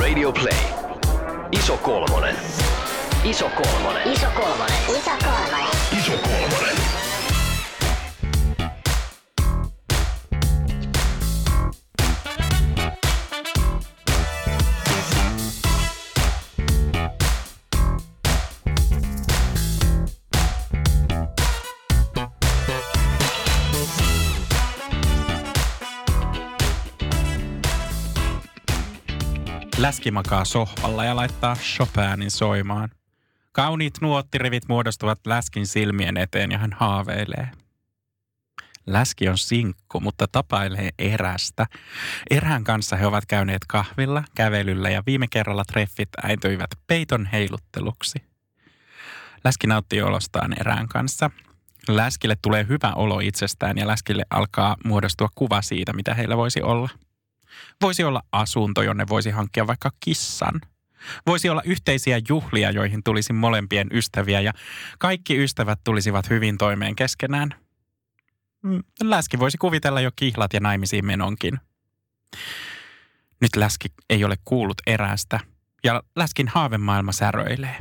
Radio Play. Iso Kolmonen. Iso Kolmonen. Iso Kolmonen. Iso Kolmonen. Iso Kolmonen. Läski makaa sohvalla ja laittaa Chopinin soimaan. Kauniit nuottirivit muodostuvat läskin silmien eteen ja hän haaveilee. Läski on sinkku, mutta tapailee erästä. Erään kanssa he ovat käyneet kahvilla, kävelyllä ja viime kerralla treffit äityivät peiton heilutteluksi. Läski nautti olostaan erään kanssa. Läskille tulee hyvä olo itsestään ja läskille alkaa muodostua kuva siitä, mitä heillä voisi olla. Voisi olla asunto, jonne voisi hankkia vaikka kissan. Voisi olla yhteisiä juhlia, joihin tulisi molempien ystäviä ja kaikki ystävät tulisivat hyvin toimeen keskenään. Läski voisi kuvitella jo kihlat ja naimisiin menonkin. Nyt läski ei ole kuullut eräästä ja läskin haavemaailma säröilee.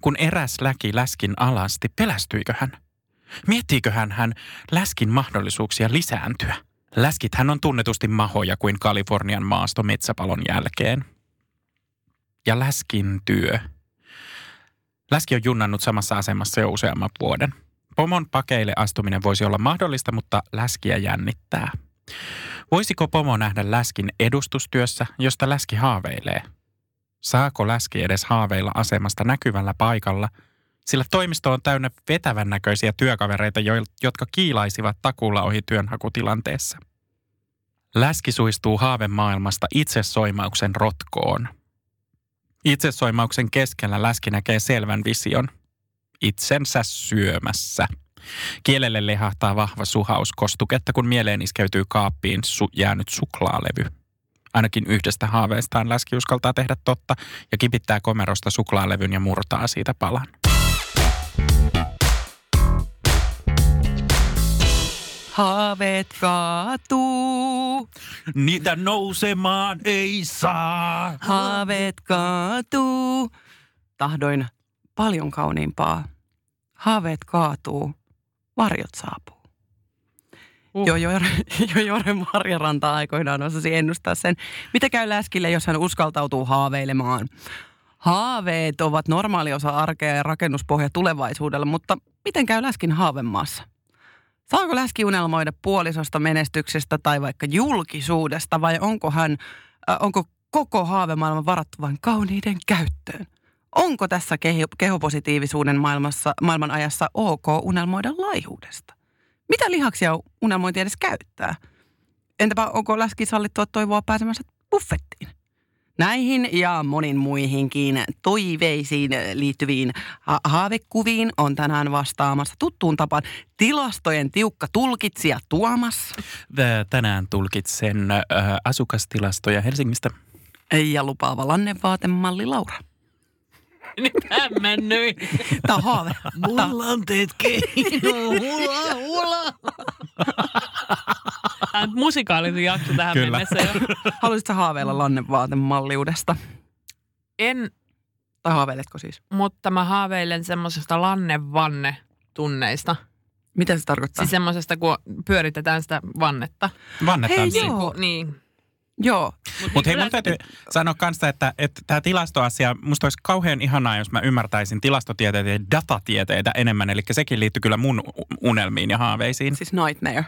Kun eräs läki läskin alasti, pelästyikö hän? Miettiiköhän hän läskin mahdollisuuksia lisääntyä? Läskithän on tunnetusti mahoja kuin Kalifornian maasto metsäpalon jälkeen. Ja läskin työ. Läski on junnannut samassa asemassa jo useamman vuoden. Pomon pakeille astuminen voisi olla mahdollista, mutta läskiä jännittää. Voisiko pomo nähdä läskin edustustyössä, josta läski haaveilee? Saako läski edes haaveilla asemasta näkyvällä paikalla, sillä toimisto on täynnä vetävän näköisiä työkavereita, jotka kiilaisivat takuulla ohi työnhakutilanteessa. Läski suistuu haavemaailmasta itsesoimauksen rotkoon. Itsesoimauksen keskellä läski näkee selvän vision. Itsensä syömässä. Kielelle lehahtaa vahva suhaus kostuketta, kun mieleen iskeytyy kaappiin jäänyt suklaalevy. Ainakin yhdestä haaveestaan läski uskaltaa tehdä totta ja kipittää komerosta suklaalevyn ja murtaa siitä palan. Haaveet kaatuu. Niitä nousemaan ei saa. Haaveet kaatuu. Tahdoin paljon kauniimpaa. Haaveet kaatuu. Varjot saapuu. Jore Marjaranta aikoinaan osasi ennustaa sen, mitä käy läskille, jos hän uskaltautuu haaveilemaan. Haaveet ovat normaali osa arkea ja rakennuspohja tulevaisuudelle, mutta miten käy läskin haavemaassa? Saako läski unelmoida puolisosta, menestyksestä tai vaikka julkisuudesta vai onko koko haavemaailma varattu vain kauniiden käyttöön? Onko tässä kehopositiivisuuden maailman ajassa ok unelmoida laihuudesta? Mitä lihaksia unelmointi edes käyttää? Entäpä onko läski sallittua toivoa pääsemänsä buffettiin? Näihin ja monin muihinkin toiveisiin liittyviin haavekuviin on tänään vastaamassa tuttuun tapaan tilastojen tiukka tulkitsija Tuomas. Tänään tulkitsen asukastilastoja Helsingistä. Ja lupaava lannevaatemalli Laura. Nythän männyin. Tää on haave. Mulla on teet keino. Hula, hula. Tämä on musikaalinen jakso tähän Kyllä. mennessä jo. Haluaisitko haaveilla lannevaatemalliudesta? En. Tai haaveiletko siis? Mutta mä haaveilen semmoisesta lannevanne-tunneista. Mitä se tarkoittaa? Siis semmoisesta, kun pyöritetään sitä vannetta. Vannetanssi. Joo. Niin. Joo. Mutta hei, mun täytyy sanoa kanssa, että tämä tilastoasia, musta olisi kauhean ihanaa, jos mä ymmärtäisin tilastotieteitä ja datatieteitä enemmän. Eli sekin liittyy kyllä mun unelmiin ja haaveisiin. Siis nightmare.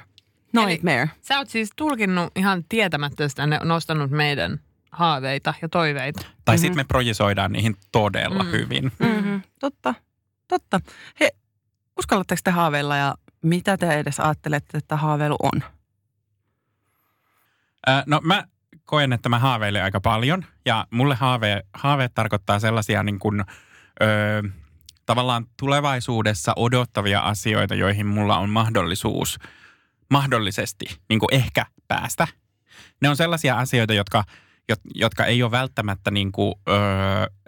Nightmare. Eli sä oot siis tulkinnut ihan tietämättä sitä, ne nostanut meidän haaveita ja toiveita. Tai sitten me projisoidaan niihin todella hyvin. Mm-hmm. Totta. Hei, uskallatteko te haaveilla ja mitä te edes ajattelette, että haaveilu on? No mä koen, että mä haaveilen aika paljon ja mulle haaveet tarkoittaa sellaisia niin kuin tavallaan tulevaisuudessa odottavia asioita, joihin mulla on mahdollisuus mahdollisesti niin kuin ehkä päästä. Ne on sellaisia asioita, jotka ei ole välttämättä niin kuin,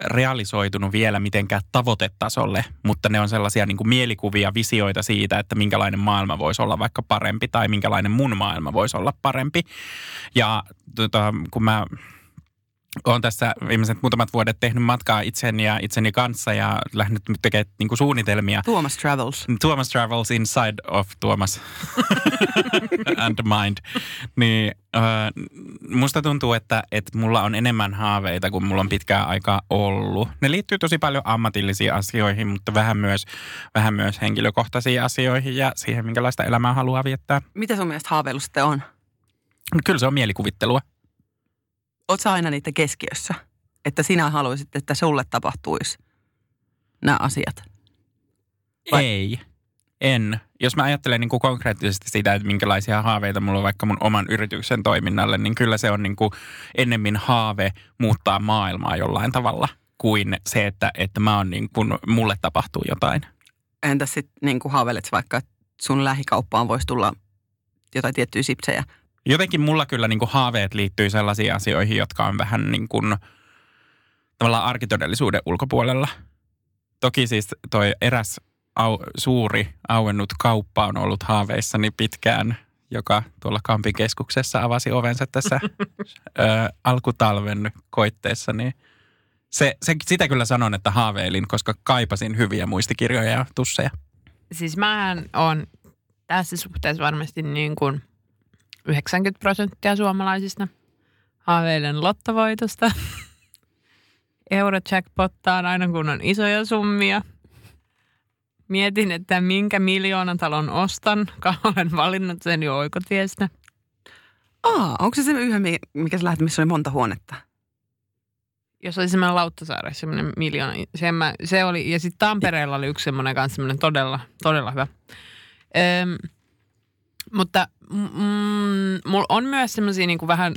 realisoitunut vielä mitenkään tavoitetasolle, mutta ne on sellaisia niin kuin mielikuvia, visioita siitä, että minkälainen maailma voisi olla vaikka parempi tai minkälainen mun maailma voisi olla parempi. Ja kun mä olen tässä viimeiset muutamat vuodet tehnyt matkaa itseni kanssa ja lähtenyt tekemään niinku suunnitelmia. Tuomas Travels. Tuomas Travels inside of Tuomas and mind. Niin, musta tuntuu, että mulla on enemmän haaveita kuin mulla on pitkään aikaa ollut. Ne liittyy tosi paljon ammatillisiin asioihin, mutta vähän myös henkilökohtaisiin asioihin ja siihen, minkälaista elämää haluaa viettää. Mitä sun mielestä haaveilu sitten on? Kyllä se on mielikuvittelua. Oot sä aina niitä keskiössä, että sinä haluaisit, että sulle tapahtuisi nämä asiat? Vai? Ei, en. Jos mä ajattelen niin kuin konkreettisesti sitä, että minkälaisia haaveita mulla on vaikka mun oman yrityksen toiminnalle, niin kyllä se on niin kuin ennemmin haave muuttaa maailmaa jollain tavalla kuin se, että mä oon niin kuin, mulle tapahtuu jotain. Entäs sitten niin kuin haaveilet vaikka, että sun lähikauppaan voisi tulla jotain tiettyjä sipsejä? Jotenkin mulla kyllä niin kuin haaveet liittyy sellaisiin asioihin, jotka on vähän niin kuin tavallaan arkitodellisuuden ulkopuolella. Toki siis toi eräs suuri auennut kauppa on ollut haaveissani pitkään, joka tuolla Kampin keskuksessa avasi ovensa tässä alkutalven koitteessa. Niin sitä kyllä sanon, että haaveilin, koska kaipasin hyviä muistikirjoja ja tusseja. Siis mähän on tässä suhteessa varmasti niin kuin 90% suomalaisista haaveilen lottovoitosta. Eurojackpottaan aina kun on isoja summia. Mietin, että minkä miljoonatalon ostan, kun olen valinnut sen jo oikotiestä. Onko se yhden, mikä sä lähti, missä oli monta huonetta? Jos oli semmoinen Lauttasaari, semmoinen miljoona. Se oli, ja sitten Tampereella oli yksi semmoinen kanssa, semmoinen todella, todella hyvä. Mutta mulla on myös semmoisia niinku vähän,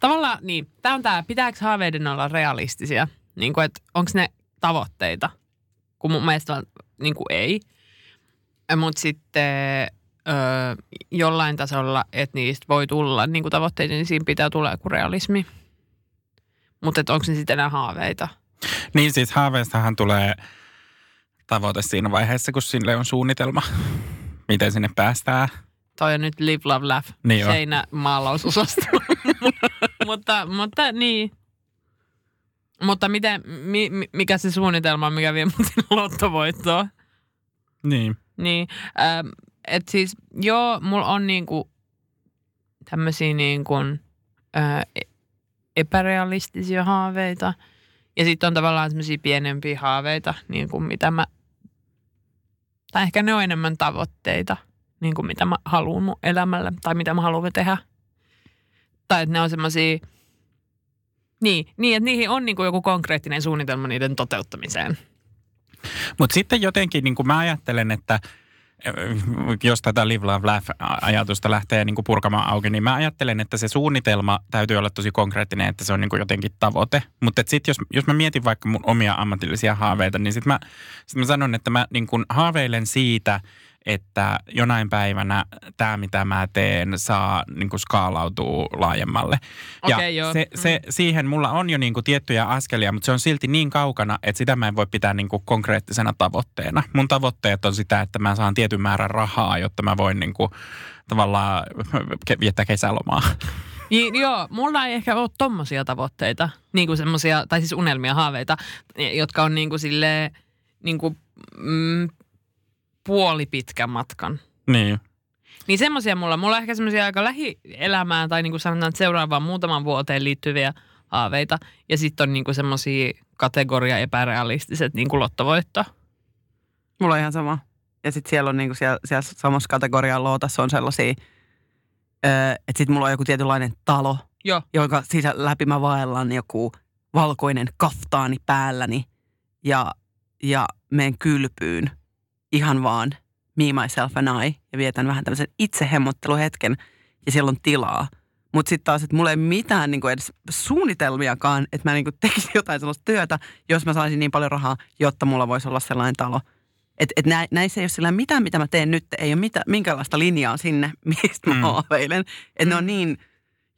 tavallaan niin, tää on tää, pitääkö haaveiden olla realistisia? Niinku, että onko ne tavoitteita? Kun mun mielestä niinku ei. Mutta sitten jollain tasolla, että niistä voi tulla niinku tavoitteita, niin siinä pitää tulla joku realismi. Mutta onko ne sitten enää haaveita? Niin siis haaveistahan tulee tavoite siinä vaiheessa, kun sille on suunnitelma. Miten sinne päästään? Toi on nyt live, love, laugh. Niin Seinä maalausosasto. mutta niin. Mutta miten, mikä se suunnitelma on, mikä vie mut sinne lottovoittoon? Niin. Et siis, joo, mulla on niinku tämmösiä niinku epärealistisia haaveita. Ja sitten on tavallaan semmosia pienempiä haaveita, niinku mitä mä... Tai ehkä ne on enemmän tavoitteita, niin kuin mitä mä haluan mun elämälle tai mitä mä haluan tehdä. Tai että ne on semmosia, niin että niihin on niin kuin joku konkreettinen suunnitelma niiden toteuttamiseen. Mutta sitten jotenkin niin kuin mä ajattelen, että jos tätä live, love, laugh -ajatusta lähtee niin kuin purkamaan auki, niin mä ajattelen, että se suunnitelma täytyy olla tosi konkreettinen, että se on niin kuin jotenkin tavoite. Mutta sitten jos mä mietin vaikka mun omia ammatillisia haaveita, niin sitten mä sanon, että mä niin kuin haaveilen siitä, että jonain päivänä tämä, mitä mä teen, saa niin kuin skaalautua laajemmalle. Okay, ja siihen mulla on jo niin kuin tiettyjä askelia, mutta se on silti niin kaukana, että sitä mä en voi pitää niin kuin konkreettisena tavoitteena. Mun tavoitteet on sitä, että mä saan tietyn määrän rahaa, jotta mä voin niin kuin tavallaan viettää kesälomaa. Joo, mulla ei ehkä ole tommosia tavoitteita, niin kuin semmosia, tai siis unelmia, haaveita, jotka on niin kuin silleen, niin kuin, puoli pitkän matkan. Niin. Niin semmoisia mulla on ehkä semmoisia aika lähielämään tai niin kuin sanotaan seuraavaan muutaman vuoteen liittyviä haaveita. Ja sitten on niin kuin semmoisia kategoria epärealistiset niin kuin lottovoitto. Mulla on ihan sama. Ja sitten siellä on niin kuin siellä samassa kategoriaa lootassa on sellaisia, että sitten mulla on joku tietynlainen talo, joo, jonka sisällä läpi mä vaellan joku valkoinen kaftaani päälläni ja menen kylpyyn. Ihan vaan me, myself and I, ja vietän vähän tämmöisen itsehemmotteluhetken, ja siellä on tilaa. Mutta sitten taas, että mulla ei mitään niinku edes suunnitelmiakaan, että mä niinku tekisin jotain sellaista työtä, jos mä saisin niin paljon rahaa, jotta mulla voisi olla sellainen talo. Että näissä ei ole sillä mitään, mitä mä teen nyt, ei ole minkälaista linjaa sinne, mistä mä haaveilen. Että ne on niin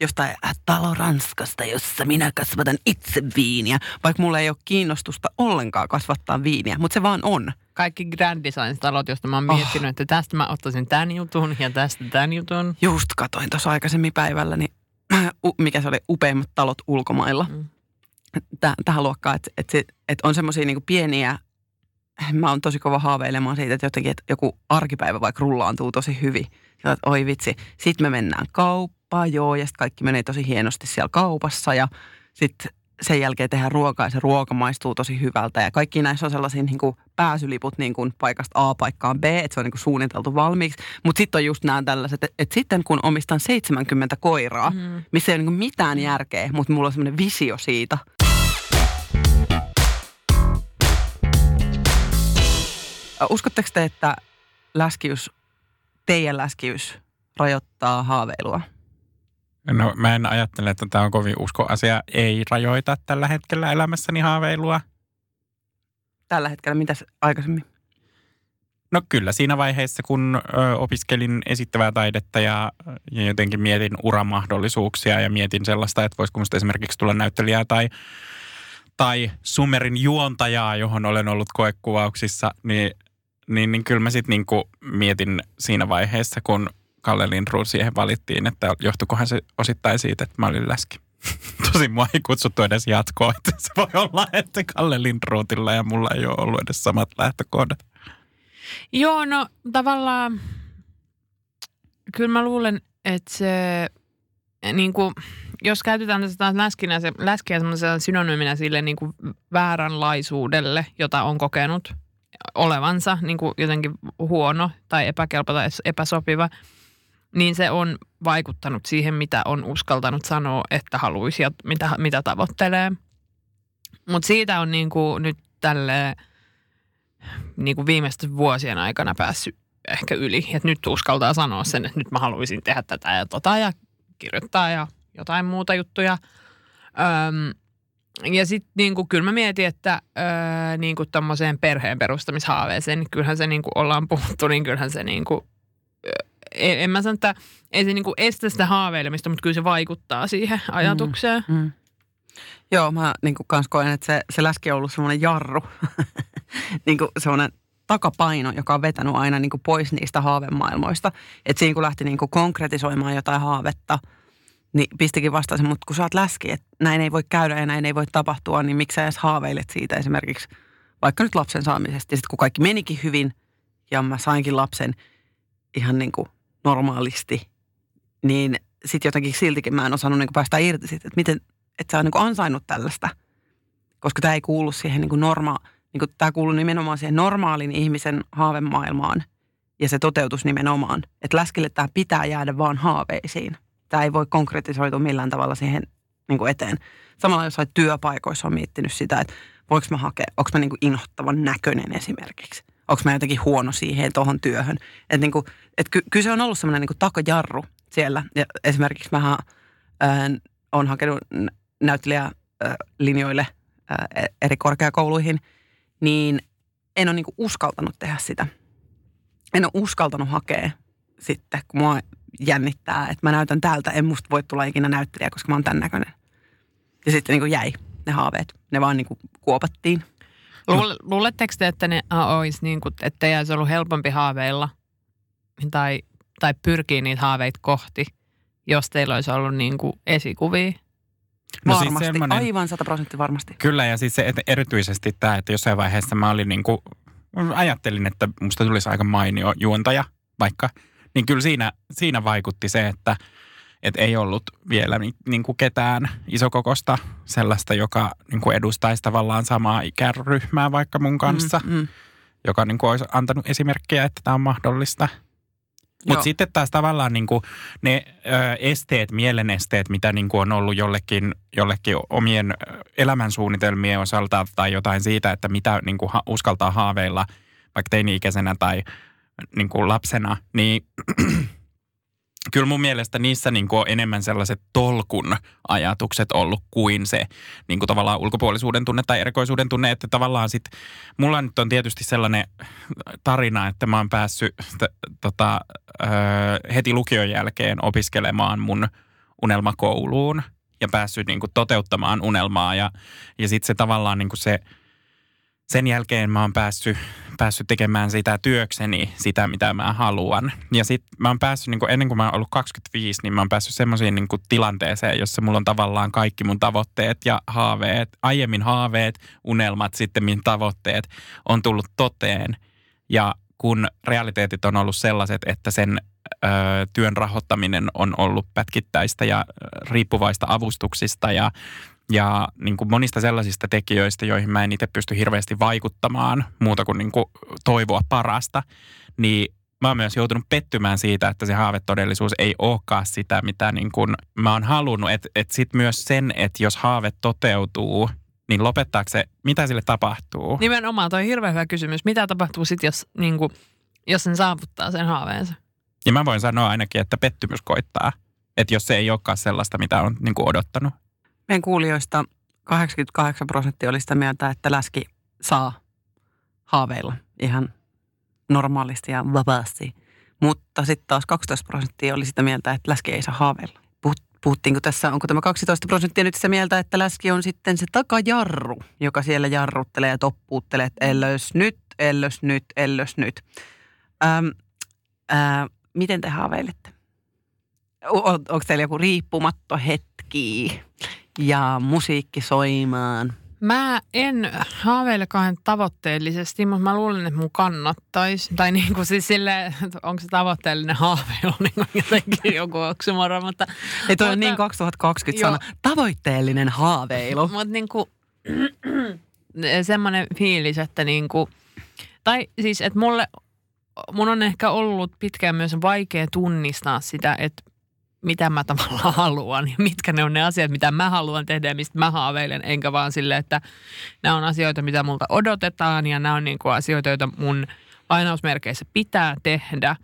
jostain talo Ranskasta, jossa minä kasvatan itse viiniä, vaikka mulla ei ole kiinnostusta ollenkaan kasvattaa viiniä, mutta se vaan on. Kaikki Grand Designs-talot, joista mä oon miettinyt, että tästä mä ottaisin tämän jutun ja tästä tämän jutun. Just katoin tuossa aikaisemmin päivällä, niin mikä se oli, upeimmat talot ulkomailla. Mm. Tähän luokkaan, että on semmoisia niinku pieniä, mä oon tosi kova haaveilemaan siitä, että jotenkin, että joku arkipäivä vaikka rullaantuu tosi hyvin. Ja että oi vitsi, sit me mennään kauppaan, joo, ja sitten kaikki menee tosi hienosti siellä kaupassa, ja sitten sen jälkeen tehdään ruokaa, ja se ruoka maistuu tosi hyvältä, ja kaikki näissä on sellaisia niin kuin pääsyliput niin kuin paikasta A paikkaan B, että se on niin kuin suunniteltu valmiiksi, mutta sitten on just nämä tällaiset, että sitten kun omistan 70 koiraa, missä ei ole niin kuin mitään järkeä, mutta mulla on semmoinen visio siitä. Uskotteko te, että teidän läskiys rajoittaa haaveilua? No mä en ajattele, että tämä on kovin uskoasia. Ei rajoita tällä hetkellä elämässäni haaveilua. Tällä hetkellä? Mitäs aikaisemmin? No kyllä siinä vaiheessa, kun opiskelin esittävää taidetta ja jotenkin mietin uramahdollisuuksia ja mietin sellaista, että voisiko musta esimerkiksi tulla näyttelijää tai Summerin juontajaa, johon olen ollut koekuvauksissa, niin kyllä mä sitten niinku mietin siinä vaiheessa, kun Kalle Lindruun siihen valittiin, että johtuikohan se osittain siitä, että mä olin läski. Tosin mua ei kutsuttu edes jatkoa, että se voi olla, että Kalle Lindruutilla ja mulla ei ole ollut edes samat lähtökohdat. Joo, no tavallaan kyllä mä luulen, että se niin kuin, jos käytetään tästä läskiä semmoisena synonyyminä sille niin kuin vääränlaisuudelle, jota on kokenut olevansa, niin kuin jotenkin huono tai epäkelpo tai epäsopiva, niin se on vaikuttanut siihen, mitä on uskaltanut sanoa, että haluaisi ja mitä tavoittelee. Mutta siitä on niin kuin nyt tälle niin kuin viimeisten vuosien aikana päässyt ehkä yli. Että nyt uskaltaa sanoa sen, että nyt mä haluaisin tehdä tätä ja tota ja kirjoittaa ja jotain muuta juttuja. Ja sitten niinku, kyllä mä mietin, että niinku, tommoseen perheen perustamishaaveeseen, niin kyllähän se niinku, ollaan puhuttu, niin kyllähän se niinku, en mä sano, että ei se niinku estä sitä haaveilemista, mutta kyllä se vaikuttaa siihen ajatukseen. Mm. Joo, mä niinku kans koen, että se läski on ollut semmoinen jarru, niinku semmoinen takapaino, joka on vetänyt aina niinku pois niistä haavemaailmoista. Että siinä kun lähti niinku konkretisoimaan jotain haavetta, niin pistikin vastaan se, mutta kun sä oot läski, että näin ei voi käydä ja näin ei voi tapahtua, niin miksi sä edes haaveilet siitä esimerkiksi vaikka nyt lapsen saamisesta. Ja sitten kun kaikki menikin hyvin ja mä sainkin lapsen ihan niin kuin normaalisti, niin sitten jotenkin siltikin mä en osannut niin kuin päästä irti siitä, että miten, että sä oot niin kuin ansainnut tällaista. Koska tämä ei kuulu siihen niin kuin niin kuin tämä kuuluu nimenomaan siihen normaalin ihmisen haavemaailmaan ja se toteutus nimenomaan. Että läskille tämä pitää jäädä vaan haaveisiin. Tämä ei voi konkretisoitua millään tavalla siihen niin kuin eteen. Samalla jossain työpaikoissa on miettinyt sitä, että voiko mä hakea, onko mä niin kuin inhottavan näköinen esimerkiksi. Onko mä jotenkin huono siihen tuohon työhön. Että niin kuin, et kyllä se on ollut semmoinen niin kuin takajarru siellä. Ja esimerkiksi mä olen hakenut näyttelijälinjoille eri korkeakouluihin, niin en ole niin kuin uskaltanut tehdä sitä. En ole uskaltanut hakea sitten, kun mua jännittää, että mä näytän tältä, en musta voi tulla ikinä näyttelijä, koska mä oon tämän näköinen. Ja sitten niin kuin jäi ne haaveet, ne vaan niin kuin kuopattiin. Luuletteko te, että ne olisi niin kuin, että ei olisi ollut helpompi haaveilla tai pyrkiä niitä haaveita kohti, jos teillä olisi ollut niin kuin esikuvia? No varmasti, siis aivan 100% varmasti. Kyllä, ja siis se, erityisesti tämä, että jossain vaiheessa mä olin niin kuin, ajattelin, että musta tulisi aika mainio juontaja vaikka. Niin kyllä siinä vaikutti se, että ei ollut vielä niin kuin ketään isokokosta sellaista, joka niin kuin edustaisi tavallaan samaa ikäryhmää vaikka mun kanssa, joka niin kuin olisi antanut esimerkkejä, että tämä on mahdollista. Mutta sitten taas tavallaan niin kuin ne esteet, mielenesteet, mitä niin kuin on ollut jollekin omien elämänsuunnitelmien osalta tai jotain siitä, että mitä niin kuin uskaltaa haaveilla vaikka teini-ikäisenä tai niin kuin lapsena, niin kyllä mun mielestä niissä niin kuin on enemmän sellaiset tolkun ajatukset ollut kuin se niin kuin tavallaan ulkopuolisuuden tunne tai erikoisuuden tunne, että tavallaan sit mulla nyt on tietysti sellainen tarina, että mä oon päässyt heti lukion jälkeen opiskelemaan mun unelmakouluun ja päässyt niin kuin toteuttamaan unelmaa ja sitten se tavallaan niin kuin se sen jälkeen mä oon päässyt tekemään sitä työkseni, sitä mitä mä haluan. Ja sit mä oon päässyt, niin ennen kuin mä oon ollut 25, niin mä oon päässyt semmoisiin niin tilanteeseen, jossa mulla on tavallaan kaikki mun tavoitteet ja haaveet, aiemmin haaveet, unelmat, sitten min tavoitteet on tullut toteen. Ja kun realiteetit on ollut sellaiset, että sen työn rahoittaminen on ollut pätkittäistä ja riippuvaista avustuksista ja niin kuin monista sellaisista tekijöistä, joihin mä en itse pysty hirveästi vaikuttamaan muuta kuin, toivoa parasta, niin mä oon myös joutunut pettymään siitä, että se haavetodellisuus ei olekaan sitä, mitä niin kuin mä oon halunnut. Että sitten myös sen, että jos haave toteutuu, niin lopettaako se, mitä sille tapahtuu? Nimenomaan, toi on hirveän hyvä kysymys. Mitä tapahtuu sitten, jos sen saavuttaa sen haaveensa? Ja mä voin sanoa ainakin, että pettymys koittaa. Että jos se ei olekaan sellaista, mitä on niin kuin odottanut. Meidän kuulijoista 88% oli sitä mieltä, että läski saa haaveilla ihan normaalisti ja vapaasti. Mutta sitten taas 12% oli sitä mieltä, että läski ei saa haaveilla. Puhuttiinko tässä, onko tämä 12% nyt sitä mieltä, että läski on sitten se takajarru, joka siellä jarruttelee ja toppuuttelee, että ellös nyt. Miten te haaveilette? Onko teillä joku riippumatto hetki ja musiikki soimaan? Mä en haaveilekaan tavoitteellisesti, mutta mä luulen, että mun kannattaisi. Tai niin kuin siis silleen, onko se tavoitteellinen haaveilu, niin kuin jotenkin joku oksymoro, mutta... Ei toi on niin 2020 sana, tavoitteellinen haaveilu. Mutta niin kuin semmoinen fiilis, että niin kuin... Tai siis, että mun on ehkä ollut pitkään myös vaikea tunnistaa sitä, että mitä mä tavallaan haluan ja mitkä ne on ne asiat, mitä mä haluan tehdä ja mistä mä haaveilen, enkä vaan sille, että nämä on asioita, mitä multa odotetaan ja nämä on niin kuin asioita, joita mun lainausmerkeissä pitää tehdä,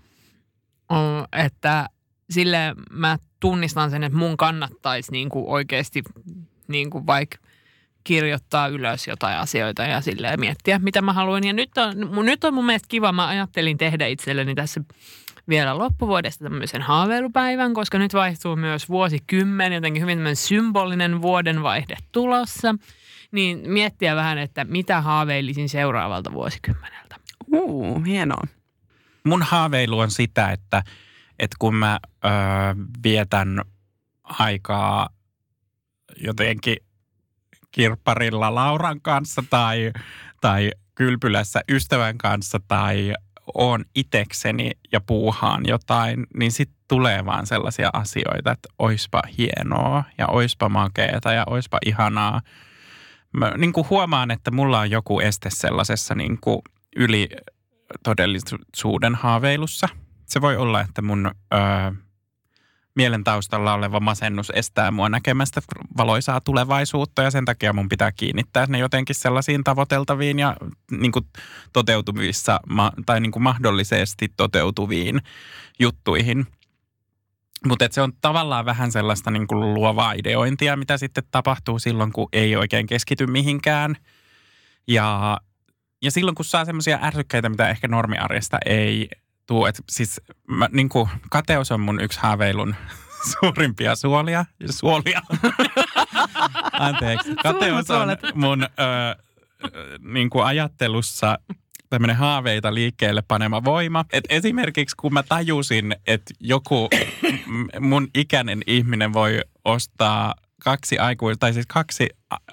että sille mä tunnistan sen, että mun kannattaisi niin kuin oikeasti niin kuin vaikka kirjoittaa ylös jotain asioita ja silleen miettiä, mitä mä haluan. Ja nyt on mun mielestä kiva, mä ajattelin tehdä itselleni tässä vielä loppuvuodesta tämmöisen haaveilupäivän, koska nyt vaihtuu myös vuosikymmen, jotenkin hyvin tämmöinen symbolinen vuodenvaihde tulossa. Niin miettiä vähän, että mitä haaveilisin seuraavalta vuosikymmeneltä. Hienoa. Mun haaveilu on sitä, että kun mä vietän aikaa jotenkin kirpparilla Lauran kanssa tai kylpylässä ystävän kanssa tai oon itekseni ja puuhaan jotain, niin sitten tulee vaan sellaisia asioita, että oispa hienoa ja oispa makeeta ja oispa ihanaa. Mä niin kuin huomaan, että mulla on joku este sellaisessa niin kuin ylitodellisuuden haaveilussa. Se voi olla, että mun mielen taustalla oleva masennus estää mua näkemästä valoisaa tulevaisuutta ja sen takia mun pitää kiinnittää ne jotenkin sellaisiin tavoiteltaviin ja niin kuin toteutuvissa tai niin kuin mahdollisesti toteutuviin juttuihin. Mutta se on tavallaan vähän sellaista niin kuin luovaa ideointia, mitä sitten tapahtuu silloin, kun ei oikein keskity mihinkään. Ja silloin, kun saa semmoisia ärsykkeitä, mitä ehkä normiarjesta ei... Että siis mä, niin kuin, kateus on mun yksi haaveilun suurimpia suolia. Anteeksi. Kateus on mun niin kuin ajattelussa tämmöinen haaveita liikkeelle panema voima. Et esimerkiksi kun mä tajusin, että joku mun ikäinen ihminen voi ostaa kaksi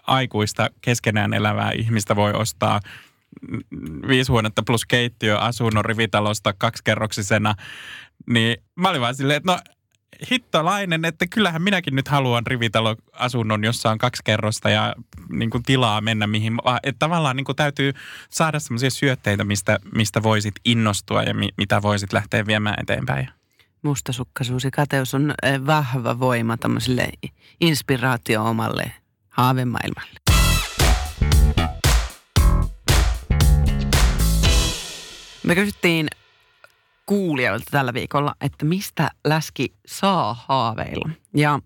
aikuista keskenään elävää ihmistä voi ostaa 5 huonetta plus keittiö asunnon rivitalosta 2-kerroksisena, niin mä olin vaan silleen, että no hittolainen, että kyllähän minäkin nyt haluan rivitaloasunnon, jossa on 2 kerrosta ja niin kuin tilaa mennä mihin. Että tavallaan niin kuin täytyy saada semmoisia syötteitä, mistä voisit innostua ja mitä voisit lähteä viemään eteenpäin. Mustasukkaisuus ja kateus on vahva voima tämmöiselle inspiraatio omalle haavemaailmalle. Me kysyttiin kuulijoilta tällä viikolla, että mistä läski saa haaveilla. Ja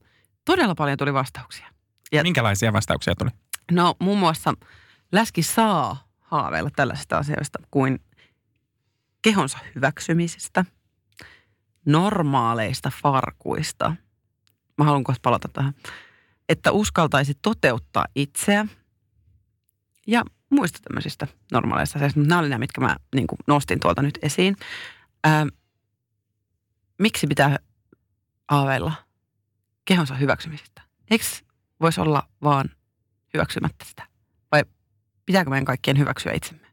todella paljon tuli vastauksia. Ja minkälaisia vastauksia tuli? No muun muassa läski saa haaveilla tällaisista asioista kuin kehonsa hyväksymisestä, normaaleista farkuista. Mä haluan kohta palata tähän. Että uskaltaisi toteuttaa itseä ja muista tämmöisistä normaaleista asioista, mutta nämä oli nämä, mitkä mä niin kuin nostin tuolta nyt esiin. Miksi pitää haaveilla kehonsa hyväksymisestä? Eikö voisi olla vaan hyväksymättä sitä? Vai pitääkö meidän kaikkien hyväksyä itsemme?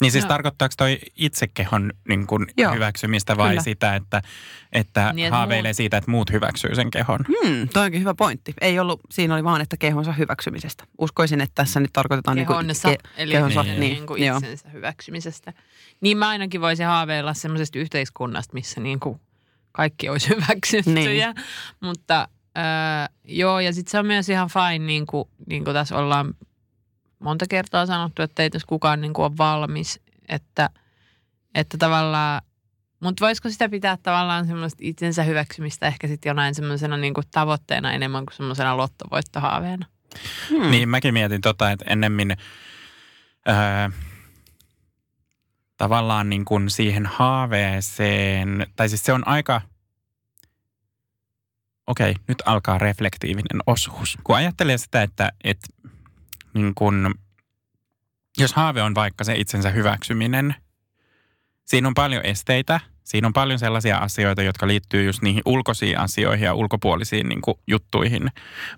Niin siis tarkoittaako toi itsekehon niin kuin hyväksymistä vai kyllä. sitä, että niin, että haaveilee siitä, että muut hyväksyy sen kehon? Toi onkin hyvä pointti. Ei ollut, siinä oli vaan, että kehonsa hyväksymisestä. Uskoisin, että tässä nyt tarkoitetaan kehonsa, itsensä hyväksymisestä. Niin mä ainakin voisin haaveilla semmoisesta yhteiskunnasta, missä niin kuin kaikki olisi hyväksyttyjä. Niin. Mutta joo, ja sitten se on myös ihan fine, niin kuin tässä ollaan monta kertaa sanottu, että ei tässä kukaan niin kuin ole valmis, että tavallaan, mutta voisiko sitä pitää tavallaan semmoista itsensä hyväksymistä ehkä sitten jonain semmoisena niin kuin tavoitteena enemmän kuin semmoisena lottovoittohaaveena? Niin, mäkin mietin että ennemmin tavallaan niin kuin siihen haaveeseen, tai siis se on aika... Okei, nyt alkaa reflektiivinen osuus. Kun ajattelee sitä, että niin kun, jos haave on vaikka se itsensä hyväksyminen, siinä on paljon esteitä. Siinä on paljon sellaisia asioita, jotka liittyy just niihin ulkoisiin asioihin ja ulkopuolisiin niin kun, juttuihin.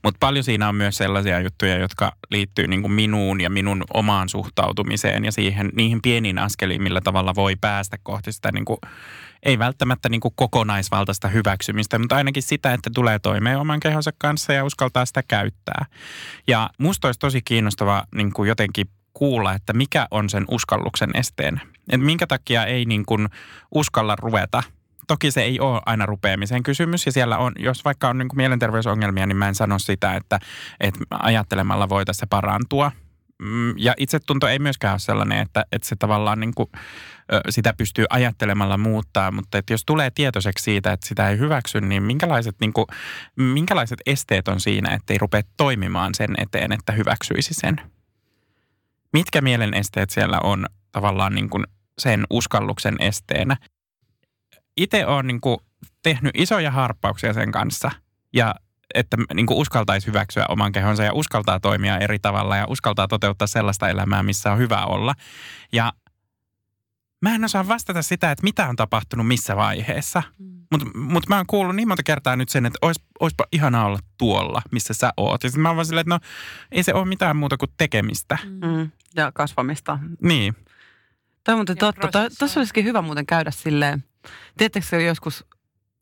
Mutta paljon siinä on myös sellaisia juttuja, jotka liittyy niin kun minuun ja minun omaan suhtautumiseen ja siihen, niihin pieniin askeliin, millä tavalla voi päästä kohti sitä niin kun, ei välttämättä niin kuin kokonaisvaltaista hyväksymistä, mutta ainakin sitä, että tulee toimeen oman kehonsa kanssa ja uskaltaa sitä käyttää. Ja musta olisi tosi kiinnostavaa niin kuin jotenkin kuulla, että mikä on sen uskalluksen esteenä. Että minkä takia ei niin kuin uskalla ruveta. Toki se ei ole aina rupeamisen kysymys ja siellä on, jos vaikka on niin kuin mielenterveysongelmia, niin mä en sano sitä, että ajattelemalla voi tässä parantua. Ja itsetunto ei myöskään ole sellainen, että se tavallaan niin kuin, sitä pystyy ajattelemalla muuttaa, mutta että jos tulee tietoiseksi siitä, että sitä ei hyväksy, niin minkälaiset esteet on siinä, että ei rupea toimimaan sen eteen, että hyväksyisi sen? Mitkä mielen esteet siellä on tavallaan niin kuin sen uskalluksen esteenä? Itse olen niin kuin tehnyt isoja harppauksia sen kanssa ja että niin kuin uskaltaisi hyväksyä oman kehonsa ja uskaltaa toimia eri tavalla ja uskaltaa toteuttaa sellaista elämää, missä on hyvä olla. Ja mä en osaa vastata sitä, että mitä on tapahtunut missä vaiheessa, mutta mä oon kuullut niin monta kertaa nyt sen, että oispa ihanaa olla tuolla, missä sä oot. Ja sitten mä oon vaan silleen, että no ei se ole mitään muuta kuin tekemistä. Ja kasvamista. Niin. Tämä on muuten totta. Tässä olisikin hyvä muuten käydä silleen, tiedättekö joskus...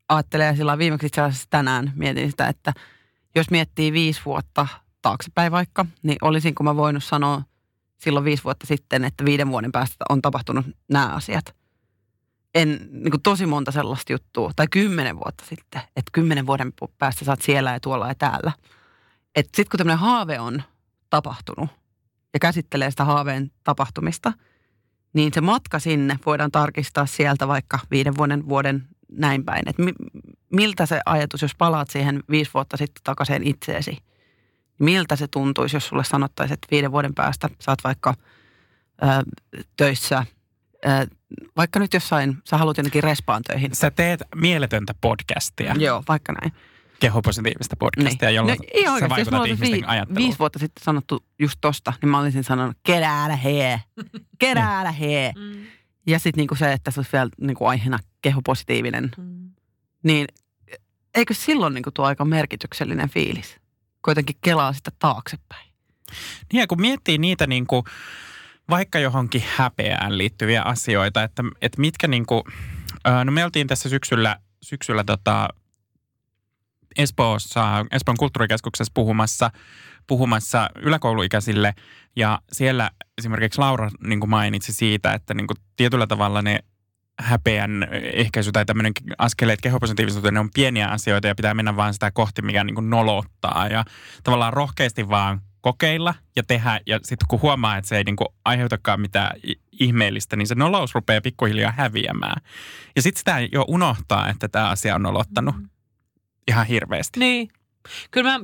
Ajattelee silloin viimeksi itse asiassa tänään, mietin sitä, että jos miettii 5 vuotta taaksepäin vaikka, niin olisinko mä voinut sanoa silloin 5 vuotta sitten, että 5 vuoden päästä on tapahtunut nämä asiat. Niin kuin tosi monta sellaista juttua, tai 10 vuotta sitten, että 10 vuoden päästä sä oot siellä ja tuolla ja täällä. Että sit kun tämmöinen haave on tapahtunut ja käsittelee sitä haaveen tapahtumista, niin se matka sinne voidaan tarkistaa sieltä vaikka 5 vuoden näin päin, että miltä se ajatus, jos palaat siihen 5 vuotta sitten takaisin itseesi, miltä se tuntuisi, jos sulle sanottaisiin, että 5 vuoden päästä sä oot vaikka töissä, vaikka nyt jossain, sä haluat jonnekin respaan töihin. Sä teet mieletöntä podcastia. Joo, vaikka näin. Kehopositiivista podcastia, niin. Jolloin no, sä vaikutat ihmisten ajatteluun. 5 vuotta sitten sanottu just tosta, niin mä olisin sanonut, keräällä hee. Ja sitten niinku se, että se olisi vielä niinku aiheena kehopositiivinen, niin eikö silloin niinku tuo aika merkityksellinen fiilis? Kuitenkin kelaa sitä taaksepäin. Niin ja kun miettii niitä niinku, vaikka johonkin häpeään liittyviä asioita, että mitkä niinku, no me oltiin tässä syksyllä Espoon kulttuurikeskuksessa puhumassa yläkouluikäisille ja siellä esimerkiksi Laura niin kuin mainitsi siitä, että niin kuin tietyllä tavalla ne häpeän ehkäisy tai tämmöinen askeleet kehopositiivisuuteen, ne on pieniä asioita ja pitää mennä vaan sitä kohti, mikä niin kuin nolottaa ja tavallaan rohkeasti vaan kokeilla ja tehdä ja sitten kun huomaa, että se ei niin kuin aiheutakaan mitään ihmeellistä, niin se nolous rupeaa pikkuhiljaa häviämään ja sitten sitä jo unohtaa, että tämä asia on nolottanut. Ihan hirveästi. Niin. Kyllä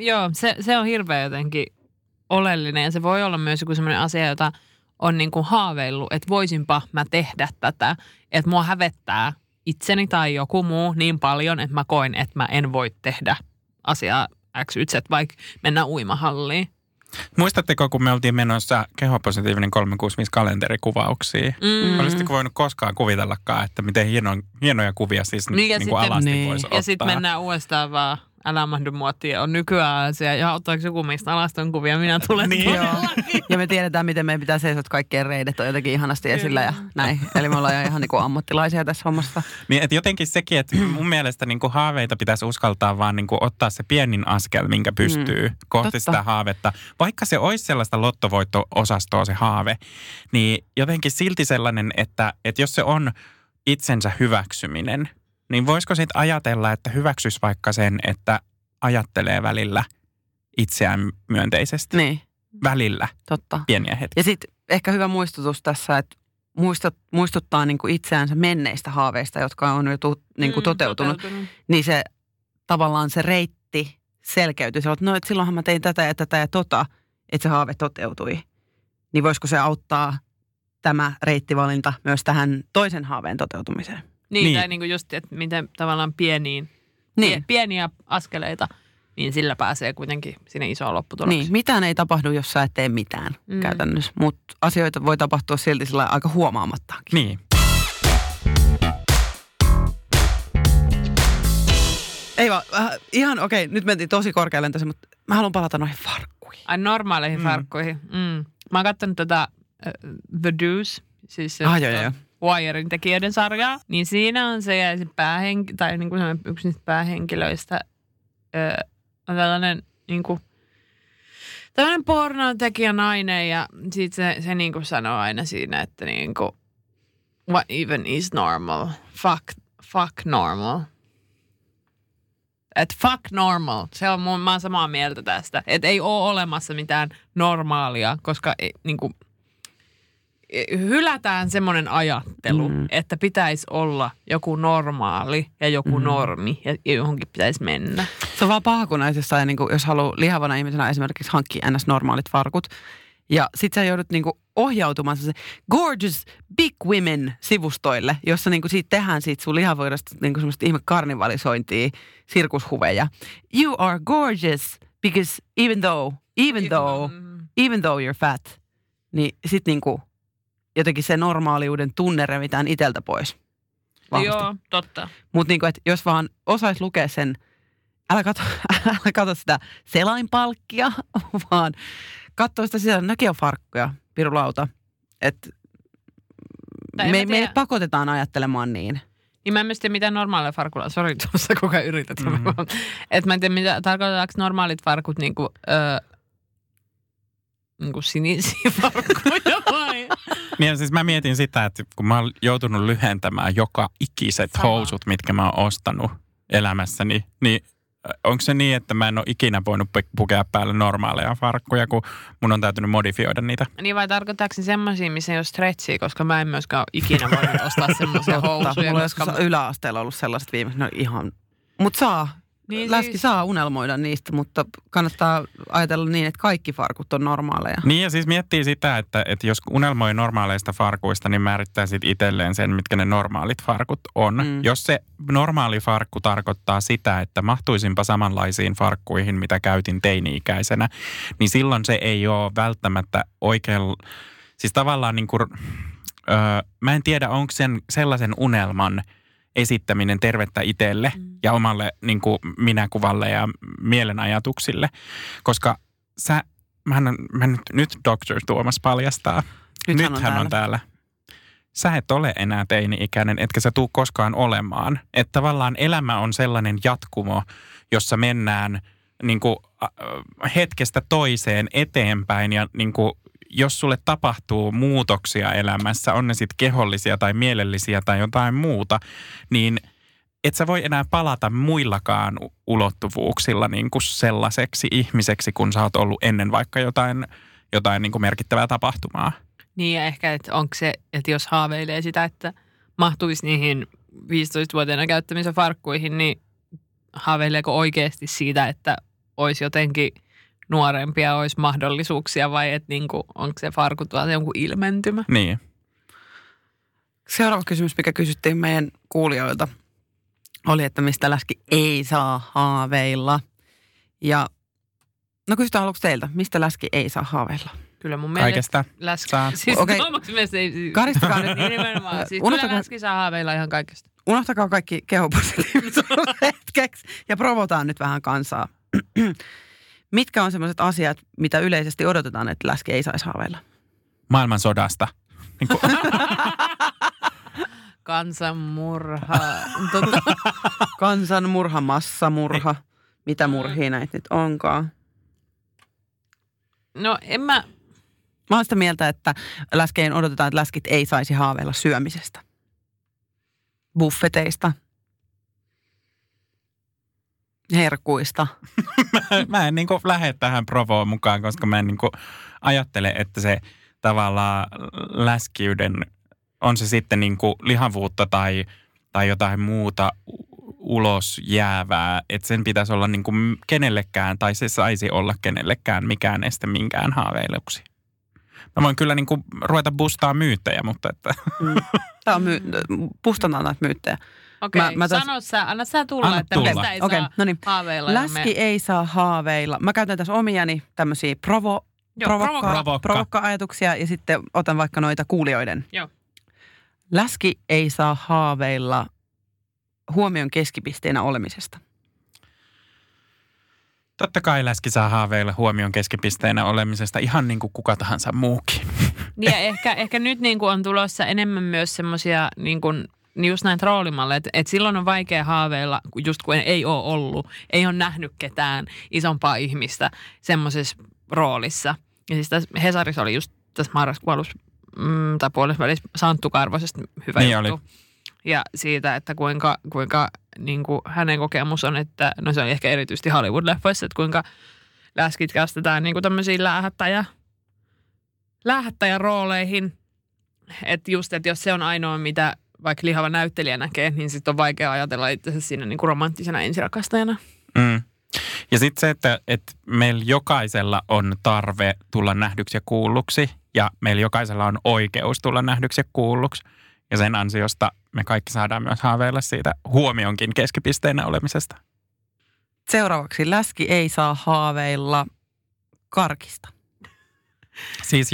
se on hirveä jotenkin oleellinen ja se voi olla myös joku sellainen asia, jota on niin kuin haaveillut, että voisinpa mä tehdä tätä, että mua hävettää itseni tai joku muu niin paljon, että mä koen, että mä en voi tehdä asiaa X, Y, Z, vaikka mennä uimahalliin. Muistatteko, kun me oltiin menossa kehopositiivinen 365-kalenterikuvauksiin? Mm. Olisitteko voinut koskaan kuvitellakaan, että miten hienoja kuvia siis niin alasti niin voisi ottaa? Ja sitten mennään uudestaan vaan. Älä mahdu muottia. On nykyään asia. Ja ottaako joku meistä alaston kuvia? Minä tulen tuollakin. Ja me tiedetään, miten meidän pitää seisot kaikkien reidet. On jotenkin ihanasti esillä ja näin. Eli me ollaan ihan niin kuin ammattilaisia tässä hommassa. Niin, että jotenkin sekin, että mun mielestä niin kuin haaveita pitäisi uskaltaa vaan niin kuin ottaa se pienin askel, minkä pystyy kohti sitä haavetta. Vaikka se olisi sellaista lottovoitto-osastoa se haave, niin jotenkin silti sellainen, että jos se on itsensä hyväksyminen, niin voisiko sitten ajatella, että hyväksyisi vaikka sen, että ajattelee välillä itseään myönteisesti. Niin. Välillä. Totta. Pieniä hetkiä. Ja sitten ehkä hyvä muistutus tässä, että muistuttaa niinku itseänsä menneistä haaveista, jotka on jo niinku toteutunut. Niin se tavallaan se reitti selkeytyi. Sä no, että silloinhan mä tein tätä ja tätä ja tota, että se haave toteutui. Niin voisiko se auttaa tämä reittivalinta myös tähän toisen haaveen toteutumiseen? Niin, tai niin kuin just, että miten tavallaan pieniä askeleita, niin sillä pääsee kuitenkin sinne isoon lopputulokseen. Niin, mitään ei tapahdu, jos sä et tee mitään käytännössä, mutta asioita voi tapahtua silti sillä aika huomaamattaankin. Niin. Ei vaan, ihan okei, nyt mentiin tosi korkealentoisen, mutta mä haluan palata noihin farkkuihin. Ai normaaleihin farkkuihin. Mm. Mä oon katsonut tätä The Deuce, siis se... Wirein tekijöiden sarjaa, niin siinä on se tai niin kuin yksi niistä päähenkilöistä on tällainen niin kuin tällainen pornontekijä nainen, ja sitten se niin kuin sanoo aina siinä, että niin kuin what even is normal? Fuck normal. Että fuck normal. Se on mä oon samaa mieltä tästä. Että ei ole olemassa mitään normaalia, koska ei, niin kuin hylätään semmoinen ajattelu, että pitäisi olla joku normaali ja joku normi ja johonkin pitäisi mennä. Se on vaan paha, kun naisessa, niin jos haluaa lihavana ihmisenä esimerkiksi hankkia ns-normaalit farkut. Ja sit sä joudut niin kuin ohjautumaan sellaisen Gorgeous Big Women-sivustoille, jossa niin kuin siitä tehdään siitä sun lihavoidasta niin kuin semmoista ihme karnivalisointia, sirkushuveja. You are gorgeous because even though you're fat. Niin sit niinku jotenkin se normaaliuden tunne revitään iteltä pois. Vahvasti. Joo, totta. Mut niinku, että jos vaan osais lukea sen, älä katso sitä selainpalkkia, vaan katso sitä sisällä, näkin on farkkuja, pirulauta. Että me pakotetaan ajattelemaan niin. Niin mä en tiedä, mitä normaalia farkulla on. Sori, tuossa koko ajan yrität. Että mä en tiedä, mitä tarkoitetaanko normaalit farkut niinku... niin kuin sinisiä farkkuja vai? Niin, siis mä mietin sitä, että kun mä oon joutunut lyhentämään joka ikiset housut, mitkä mä oon ostanut elämässäni, niin onko se niin, että mä en ole ikinä voinut pukea päälle normaaleja farkkuja, kun mun on täytynyt modifioida niitä? Niin, vai tarkoittaako se semmoisia, missä ei ole stretchiä, koska mä en myöskään ikinä voinut ostaa semmoisia housuja. Mulla on joskus yläasteella ollut sellaiset viimeiset, no ihan, mut saa. Niin Läski siis saa unelmoida niistä, mutta kannattaa ajatella niin, että kaikki farkut on normaaleja. Niin ja siis miettii sitä, että jos unelmoi normaaleista farkuista, niin määrittää sitten itselleen sen, mitkä ne normaalit farkut on. Jos se normaali farkku tarkoittaa sitä, että mahtuisinpa samanlaisiin farkkuihin, mitä käytin teini-ikäisenä, niin silloin se ei ole välttämättä oikein, siis tavallaan niin kuin, mä en tiedä, onko sen sellaisen unelman esittäminen tervettä itselle ja omalle niin kuin minäkuvalle ja mielenajatuksille. Koska nyt Dr. Tuomas paljastaa. Nyt hän on täällä. Sä et ole enää teini-ikäinen, etkä sä tuu koskaan olemaan. Että tavallaan elämä on sellainen jatkumo, jossa mennään niin kuin hetkestä toiseen eteenpäin ja niin kuin jos sulle tapahtuu muutoksia elämässä, on ne sitten kehollisia tai mielellisiä tai jotain muuta, niin et sä voi enää palata muillakaan ulottuvuuksilla niin kuin sellaiseksi ihmiseksi, kun sä oot ollut ennen vaikka jotain niin kuin merkittävää tapahtumaa. Niin ja ehkä, että onko se, että jos haaveilee sitä, että mahtuisi niihin 15-vuotiaana käyttämisen farkkuihin, niin haaveileeko oikeasti siitä, että olisi jotenkin nuorempia olisi mahdollisuuksia vai että niinku, onko se farkut vaan jonkun ilmentymä? Niin. Seuraava kysymys, mikä kysyttiin meidän kuulijoilta, oli, että mistä Läski ei saa haaveilla. Ja No kysytään aluksi teiltä, mistä läski ei saa haaveilla? Kyllä mun mielestä kaikesta läski saa. Siis okay. Karistakaa nyt. Nimenomaan. Siis kyllä läski saa haaveilla ihan kaikesta. Unohtakaa kaikki kehopositiivisuus hetkeksi ja provotaan nyt vähän kansaa. Mitkä on sellaiset asiat, mitä yleisesti odotetaan, että läski ei saisi haaveilla? Maailmansodasta. Kansanmurha. Kansanmurha, massamurha. Mitä murhia näitä nyt onkaan? No Mä oon sitä mieltä, että läskeen odotetaan, että läskit ei saisi haaveilla syömisestä. Buffeteista. Herkuista. Mä en niinku lähde tähän provoon mukaan, koska mä en niinku ajattele, että se tavallaan läskiyden, on se sitten niinku lihavuutta tai jotain muuta ulos jäävää, että sen pitäisi olla niinku kenellekään, tai se saisi olla kenellekään mikään este minkään haaveiluksi. Mä voin kyllä niinku ruveta bustaa myyttejä, mutta että... Tää on bustataan näitä myyttejä. Okei, sano sä, anna sä tulla, anna että tulla. Mistä ei saa haaveilla. Läski ei saa haaveilla. Mä käytän tässä omiani tämmöisiä provokka-ajatuksia ja sitten otan vaikka noita kuulijoiden. Joo. Läski ei saa haaveilla huomion keskipisteenä olemisesta. Totta kai läski saa haaveilla huomion keskipisteenä olemisesta ihan niin kuin kuka tahansa muukin. Ja ehkä nyt niin kuin on tulossa enemmän myös semmoisia niin kuin just näin troolimalle, että silloin on vaikea haaveilla, just kun ei ole ollut, ei ole nähnyt ketään isompaa ihmistä semmoisessa roolissa. Ja siis tässä Hesarissa oli just tässä marraskuun alussa tai puolessa välissä Santtu Karvosesta hyvä niin juttu. Oli. Ja siitä, että kuinka niin kuin hänen kokemus on, että no se on ehkä erityisesti Hollywood-leffoissa, että kuinka läskit käsitetään niin kuin tämmöisiin läähättäjärooleihin. Että just, että jos se on ainoa, mitä vaikka lihava näyttelijä näkee, niin sitten on vaikea ajatella itse asiassa siinä niin kuin romanttisena ensirakastajana. Mm. Ja sitten se, että meillä jokaisella on tarve tulla nähdyksi ja kuulluksi ja meillä jokaisella on oikeus tulla nähdyksi ja kuulluksi. Ja sen ansiosta me kaikki saadaan myös haaveilla siitä huomionkin keskipisteenä olemisesta. Seuraavaksi läski ei saa haaveilla karkista. Siis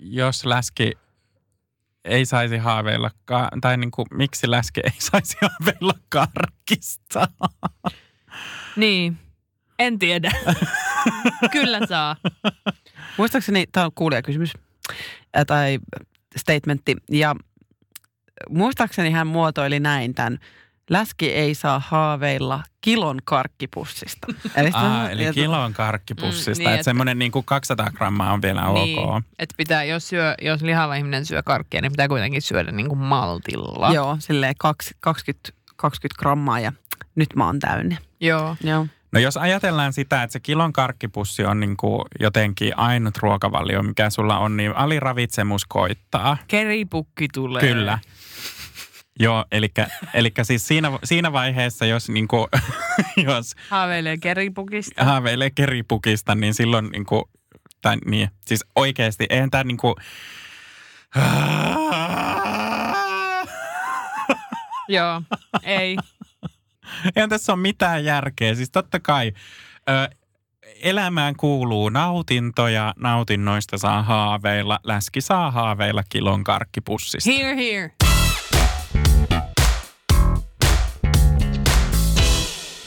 jos läski ei saisi haaveilla, tai niin kuin, miksi läski ei saisi haaveilla karkista? Niin, en tiedä. Kyllä saa. Muistaakseni, tämä on kuulijakysymys tai statementti, ja muistaakseni hän muotoili näin tämän. Läski ei saa haaveilla kilon karkkipussista. Eli kilon karkkipussista. Niin, että semmoinen niin kuin 200 grammaa on vielä niin, ok. Että pitää, jos lihava ihminen syö karkkia, niin pitää kuitenkin syödä niin kuin maltilla. Joo, silleen 20 grammaa ja nyt mä oon täynnä. Joo. No jos ajatellaan sitä, että se kilon karkkipussi on niin kuin jotenkin ainut ruokavalio, mikä sulla on, niin aliravitsemus koittaa. Keripukki tulee. Kyllä. Joo, elikkä siis siinä vaiheessa, jos niinku, jos... Haaveilee keripukista, niin silloin niinku, tai niin, siis oikeesti, eihän tää niinku... Joo, ei. Eihän tässä ole mitään järkeä, siis totta kai elämään kuuluu nautintoja, nautinnoista saa haaveilla, läski saa haaveilla kilon karkkipussista. Here, here.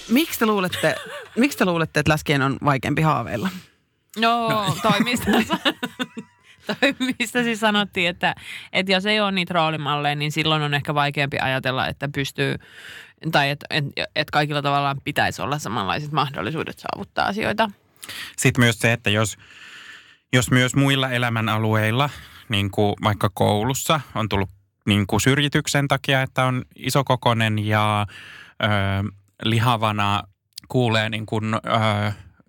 Miksi te luulette, että läskien on vaikeampi haaveilla? No. Toimista siis sanottiin, että jos ei ole niitä roolimalleja, niin silloin on ehkä vaikeampi ajatella, että pystyy, tai että kaikilla tavallaan pitäisi olla samanlaiset mahdollisuudet saavuttaa asioita. Sitten myös se, että jos myös muilla elämänalueilla, niin kuin vaikka koulussa, on tullut niin kuin syrjityksen takia, että on isokokoinen ja... lihavana kuulee niin kuin,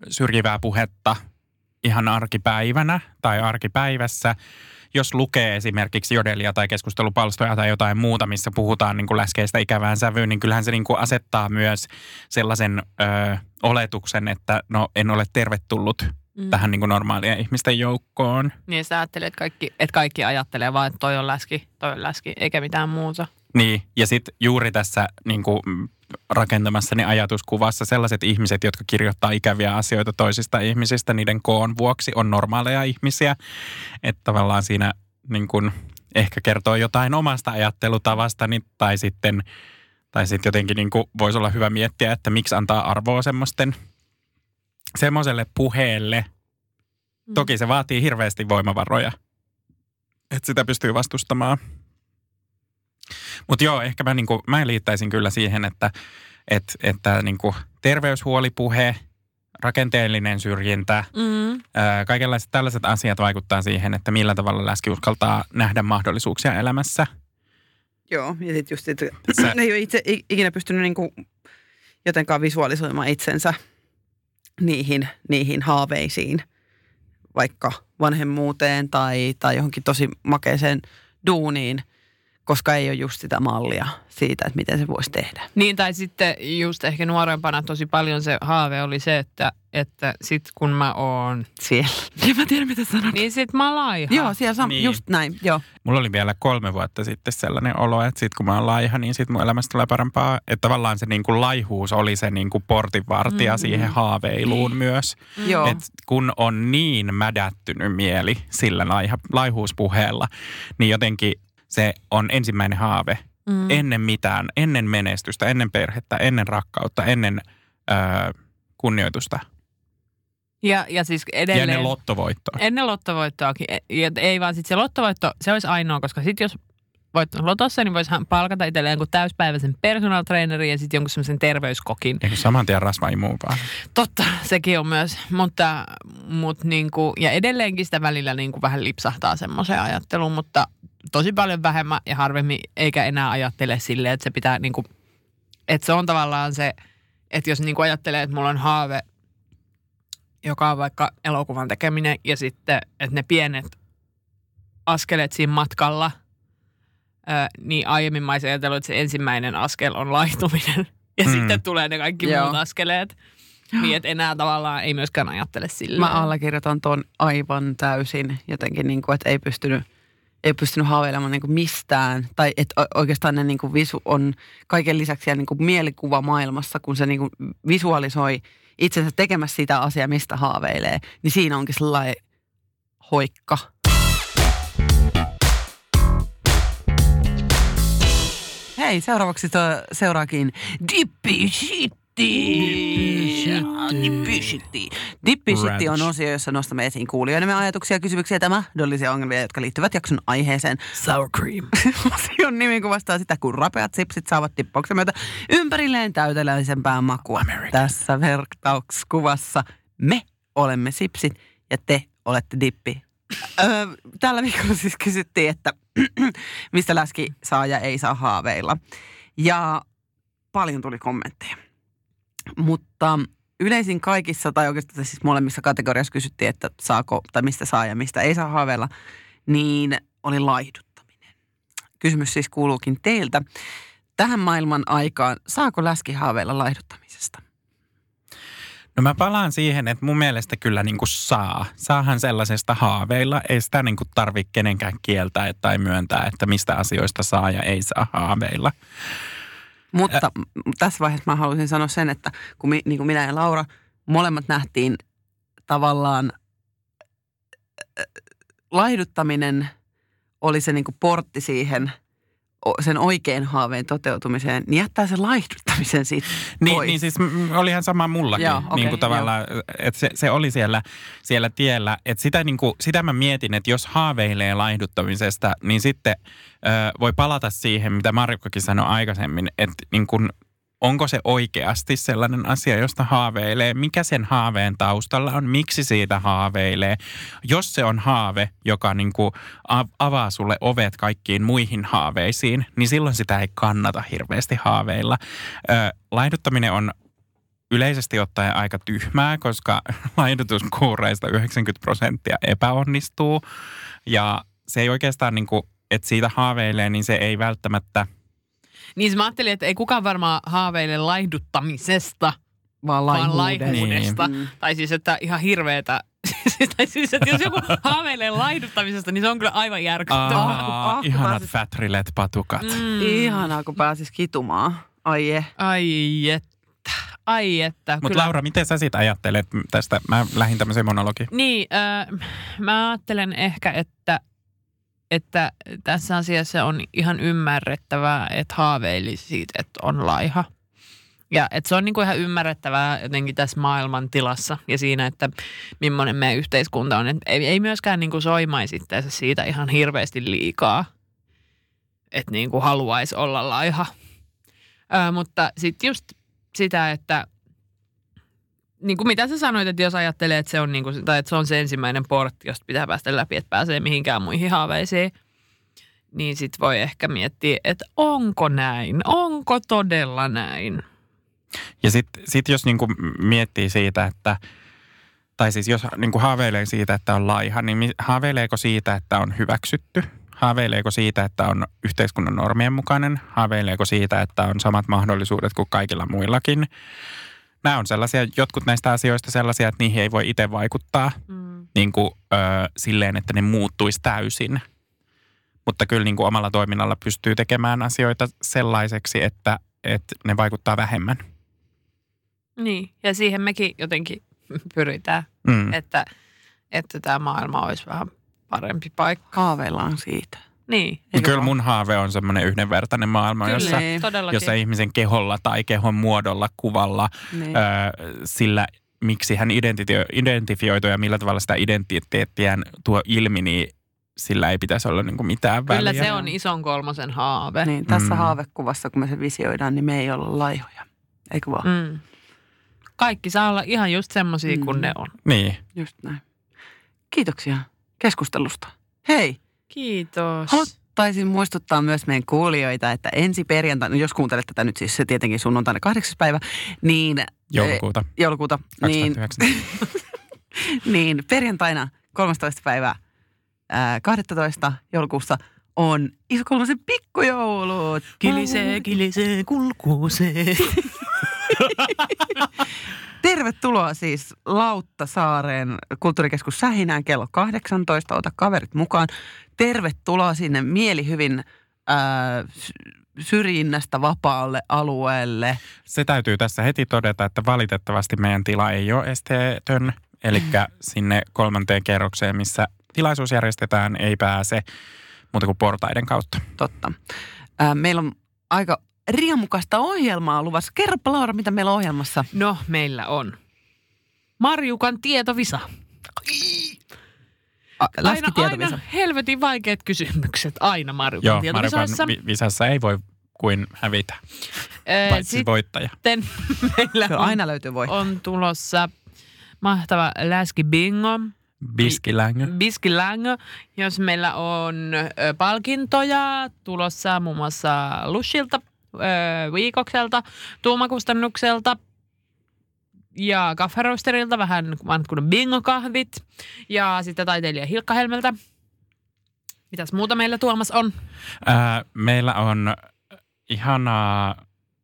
syrjivää puhetta ihan arkipäivänä tai arkipäivässä. Jos lukee esimerkiksi jodelia tai keskustelupalstoja tai jotain muuta, missä puhutaan niin kuin läskeistä ikävään sävyyn, niin kyllähän se niin kuin asettaa myös sellaisen oletuksen, että no en ole tervetullut tähän niin kuin normaalien ihmisten joukkoon. Niin sä ajattelet, että kaikki ajattelee vaan, että toi on läski, eikä mitään muuta. Niin, ja sitten juuri tässä niin kuin rakentamassani ajatuskuvassa sellaiset ihmiset, jotka kirjoittaa ikäviä asioita toisista ihmisistä, niiden koon vuoksi on normaaleja ihmisiä. Että tavallaan siinä niin kuin ehkä kertoo jotain omasta ajattelutavastani tai sitten... Tai sitten jotenkin niin kuin voisi olla hyvä miettiä, että miksi antaa arvoa semmoiselle puheelle. Toki se vaatii hirveästi voimavaroja, että sitä pystyy vastustamaan. Mutta joo, ehkä mä, niin kuin, mä liittäisin kyllä siihen, että niin kuin terveyshuolipuhe, rakenteellinen syrjintä, kaikenlaiset tällaiset asiat vaikuttaa siihen, että millä tavalla läski uskaltaa nähdä mahdollisuuksia elämässä. Joo, ja sitten just, että ei ole itse ikinä pystynyt niinku jotenkaan visualisoimaan itsensä niihin haaveisiin, vaikka vanhemmuuteen tai johonkin tosi makeeseen duuniin, koska ei ole just sitä mallia siitä, että miten se voisi tehdä. Niin, tai sitten just ehkä nuorempana tosi paljon se haave oli se, että sit kun mä oon siellä. Ja mä tiedän, mitä sanon. Niin sit mä laiha. Joo, siellä niin. Just näin, joo. Mulla oli vielä 3 vuotta sitten sellainen olo, että sit kun mä oon laiha, niin sit mun elämästä tulee parempaa. Että tavallaan se niinku laihuus oli se niinku portinvartija siihen haaveiluun myös. Joo. Et kun on niin mädättynyt mieli sillä laihuuspuheella, niin jotenkin se on ensimmäinen haave. Ennen mitään, ennen menestystä, ennen perhettä, ennen rakkautta, ennen kunnioitusta. Ja siis edelleen... Ja ennen lottovoittoa. Ennen lottovoittoakin. Ei vaan sitten se lottovoitto, se olisi ainoa, koska sitten jos voittanut lotossa, niin voisi palkata itselleen jonkun täyspäiväisen personal trainerin ja sitten jonkun semmoisen terveyskokin. Eikö saman tien rasvaimuun vaan? Totta, sekin on myös. Mutta niinku, ja edelleenkin sitä välillä niinku vähän lipsahtaa semmoiseen ajatteluun, mutta... Tosi paljon vähemmän ja harvemmin, eikä enää ajattele silleen, että se pitää niinku, että se on tavallaan se, että jos niinku ajattelee, että mulla on haave, joka on vaikka elokuvan tekeminen ja sitten, että ne pienet askeleet siinä matkalla, niin aiemmin mä olisin ajatellut, että se ensimmäinen askel on laihtuminen ja sitten tulee ne kaikki muut askeleet. Niin, että enää tavallaan ei myöskään ajattele silleen. Mä allekirjoitan ton aivan täysin jotenkin, niinku, että ei pystynyt haaveilemaan niinku mistään, tai että oikeastaan ne niinku visu on kaiken lisäksi siellä niinku mielikuvamaailmassa, kun se niinku visualisoi itsensä tekemässä sitä asiaa, mistä haaveilee, niin siinä onkin sellainen hoikka. Hei, seuraavaksi seuraakin Dippi Shitti on osio, jossa nostamme esiin kuulijoidemme ajatuksia, kysymyksiä ja mahdollisia ongelmia, jotka liittyvät jakson aiheeseen. Sour cream. Osion nimi kuvastaa sitä, kun rapeat sipsit saavat tippauksen myötä ympärilleen täyteläisempää makua. America. Tässä vertauskuvassa me olemme sipsit ja te olette dippi. Tällä viikolla siis kysyttiin, että mistä läski saa ja ei saa haaveilla. Ja paljon tuli kommentteja. Mutta yleisin kaikissa, tai oikeastaan siis molemmissa kategoriassa kysyttiin, että saako, tai mistä saa ja mistä ei saa haaveilla, niin oli laihduttaminen. Kysymys siis kuuluukin teiltä. Tähän maailman aikaan, saako läski haaveilla laihduttamisesta? No mä palaan siihen, että mun mielestä kyllä niin kuin saa. Saahan sellaisesta haaveilla. Ei sitä niin kuin tarvitse kenenkään kieltää tai myöntää, että mistä asioista saa ja ei saa haaveilla. Mutta tässä vaiheessa mä haluaisin sanoa sen, että kun niin kuin minä ja Laura molemmat nähtiin tavallaan laihduttaminen oli se niin kuin portti siihen sen oikean haaveen toteutumiseen, niin jättää sen laihduttamisen siitä pois. Niin siis olihan sama mullakin, joo, okay, niin kuin tavallaan, että se oli siellä tiellä. Että sitä, niin kuin, sitä mä mietin, että jos haaveilee laihduttamisesta, niin sitten voi palata siihen, mitä Marjukkakin sanoi aikaisemmin, että niin kuin, onko se oikeasti sellainen asia, josta haaveilee, mikä sen haaveen taustalla on, miksi siitä haaveilee. Jos se on haave, joka niin kuin avaa sulle ovet kaikkiin muihin haaveisiin, niin silloin sitä ei kannata hirveästi haaveilla. Laihduttaminen on yleisesti ottaen aika tyhmää, koska laihdutuskuureista 90% epäonnistuu. Ja se ei oikeastaan, niin kuin, että siitä haaveilee, niin se ei välttämättä... Niin mä ajattelin, että ei kukaan varmaan haaveile laihduttamisesta, vaan laihuudesta. Niin. Tai siis, että ihan hirveetä Siis, että jos joku haaveilee laihduttamisesta, niin se on kyllä aivan järkyttävää. Ihanat fat rilet patukat. Ihanaa, kun pääsis kitumaan. Ai je. Ai je. Ai että. Mutta Laura, miten sä siitä ajattelet tästä? Mä lähdin tämmöiseen monologiin. Niin, mä ajattelen ehkä, että tässä asiassa on ihan ymmärrettävää, että haaveilisi siitä, että on laiha. Ja että se on niinku ihan ymmärrettävää jotenkin tässä maailman tilassa ja siinä, että millainen meidän yhteiskunta on. Et ei myöskään niinku soimaisi itseänsä siitä ihan hirveästi liikaa, että niinku haluaisi olla laiha. Mutta sitten just sitä, että niin kuin mitä sä sanoit, että jos ajattelee, että se on, niin kuin, tai että se on se ensimmäinen portti, josta pitää päästä läpi, että pääsee mihinkään muihin haaveisiin, niin sit voi ehkä miettiä, että onko näin, onko todella näin. Ja sit jos niin kuin miettii siitä, että, tai siis jos niin kuin haaveilee siitä, että on laiha, niin haaveileeko siitä, että on hyväksytty? Haaveileeko siitä, että on yhteiskunnan normien mukainen? Haaveileeko siitä, että on samat mahdollisuudet kuin kaikilla muillakin? Nämä on sellaisia, jotkut näistä asioista sellaisia, että niihin ei voi itse vaikuttaa niin kuin, silleen, että ne muuttuisi täysin. Mutta kyllä niin kuin omalla toiminnalla pystyy tekemään asioita sellaiseksi, että ne vaikuttaa vähemmän. Niin, ja siihen mekin jotenkin pyritään, että tämä maailma olisi vähän parempi paikka. Haaveillaan siitä. Niin. Kyllä mun haave on semmoinen yhdenvertainen maailma, jossa ihmisen keholla tai kehon muodolla, kuvalla, niin. Sillä miksi hän identifioituu ja millä tavalla sitä identiteettiään tuo ilmi, niin sillä ei pitäisi olla niinku mitään väliä. Kyllä se on Ison Kolmosen haave. Niin, tässä haavekuvassa, kun me se visioidaan, niin me ei olla laihoja. Eikö vaan? Mm. Kaikki saa olla ihan just semmoisia kuin ne on. Niin. Just näin. Kiitoksia keskustelusta. Hei! Kiitos. Haluaisin muistuttaa myös meidän kuulijoita, että ensi perjantaina, jos kuuntelet tätä nyt siis tietenkin sunnuntaina 8. päivä, niin... Joulukuuta. 2019. Niin perjantaina 13. päivä 12. joulukuussa on Iso Kolmosen pikkujoulut. Kilisee, kulkuusee. Tervetuloa siis Lauttasaaren kulttuurikeskus Sähinään kello 18. Ota kaverit mukaan. Tervetuloa sinne mielihyvin syrjinnästä vapaalle alueelle. Se täytyy tässä heti todeta, että valitettavasti meidän tila ei ole esteetön. Eli sinne 3. kerrokseen, missä tilaisuus järjestetään, ei pääse muuta kuin portaiden kautta. Totta. Meillä on aika... riemukasta ohjelmaa luvassa. Kerropa Laura, mitä meillä on ohjelmassa. No, meillä on Marjukan tietovisa. Aina helvetin vaikeat kysymykset. Aina Marjukan tietovisassa. Marjukan visassa ei voi kuin hävitä. Paitsi voittaja. Meillä on, aina löytyy voittaja. On tulossa mahtava läski bingo. Biskilängö, jos meillä on palkintoja tulossa muun muassa Lushilta, Viikokselta, Tuoma-kustannukselta ja kahverosteililta vähän kuin bingo-kahvit ja sitten taiteilija Hilkka Helmeltä. Mitäs muuta meillä Tuomas on? Meillä on ihanaa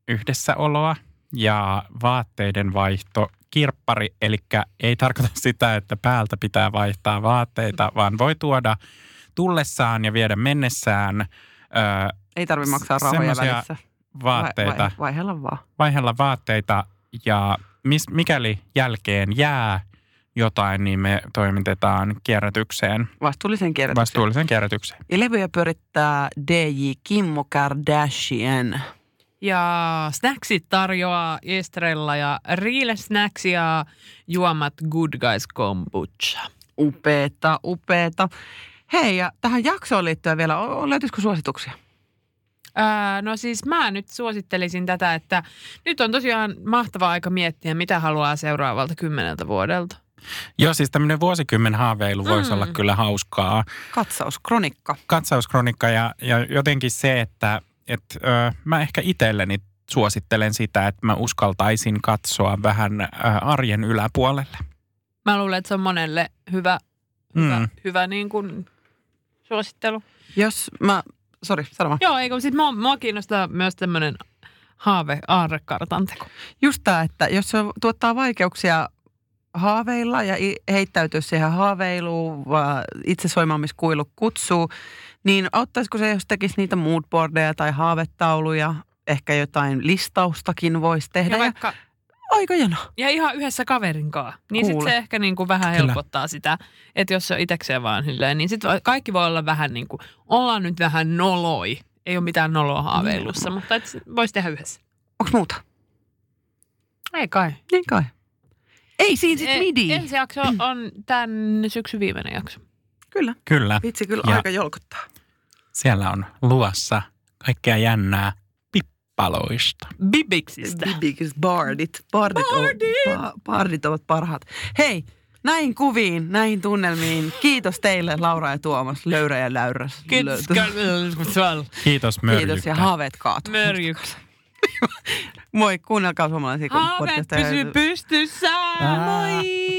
yhdessäoloa ja vaatteiden vaihto. Kirppari, eli ei tarkoita sitä, että päältä pitää vaihtaa vaatteita, vaan voi tuoda tullessaan ja viedä mennessään. Ei tarvitse maksaa rahoja välissä. Vaatteita. Vaihella vaan. Vaihella vaatteita ja mikäli jälkeen jää jotain, niin me toimitetaan kierrätykseen. Vastuulliseen kierrätykseen. Ja levyjä pyörittää DJ Kimmo Kardashian. Ja snacksit tarjoaa Estrella ja Riile Snacks ja juomat Good Guys Kombucha. Upeeta. Hei, ja tähän jaksoon liittyen vielä, löytyisikö suosituksia? No siis mä nyt suosittelisin tätä, että nyt on tosiaan mahtava aika miettiä, mitä haluaa seuraavalta 10 vuodelta. Joo, siis tämmöinen vuosikymmen haaveilu voisi olla kyllä hauskaa. Katsauskronikka ja jotenkin se, että... mä ehkä itselleni suosittelen sitä, että mä uskaltaisin katsoa vähän arjen yläpuolelle. Mä luulen, että se on monelle hyvä niin kuin suosittelu. Sano vaan. Joo, eikö, sit mua kiinnostaa myös tämmöinen haave aarrekartanteko. Just tää, että jos se tuottaa vaikeuksia haaveilla ja heittäytyä siihen haaveiluun, vaan itse soimaamiskuilu kutsuu, niin auttaisiko se, jos tekisi niitä moodboardeja tai haavetauluja, ehkä jotain listaustakin voisi tehdä. Ja vaikka... Aikajana. Ja ihan yhdessä kaverinkaan. Niin sitten se ehkä niin kuin vähän helpottaa sitä, että jos se on itsekseen vaan silleen, niin sitten kaikki voi olla vähän niin kuin, ollaan nyt vähän noloi. Ei ole mitään noloa haaveilussa, mutta voisi tehdä yhdessä. Onko muuta? Ei kai. Niin kai. Ei siinä sitten midi. Ensi jakso on tämän syksyn viimeinen jakso. Kyllä. Kyllä. Vitsi, kyllä ja aika jolkuttaa. Siellä on luvassa kaikkea jännää. Paloista. Bibiksistä. Bibikis, bardit. Bardit ovat parhaat. Hei, näihin kuviin, näihin tunnelmiin. Kiitos teille, Laura ja Tuomas, Löyrä ja Läyräs. Kiitos Mörjykkä. Kiitos ja haaveet kaatu. Mörjykkä. Moi, kuunnelkaa suomalaisia. Haaveet pysyy pystyssä. Moi.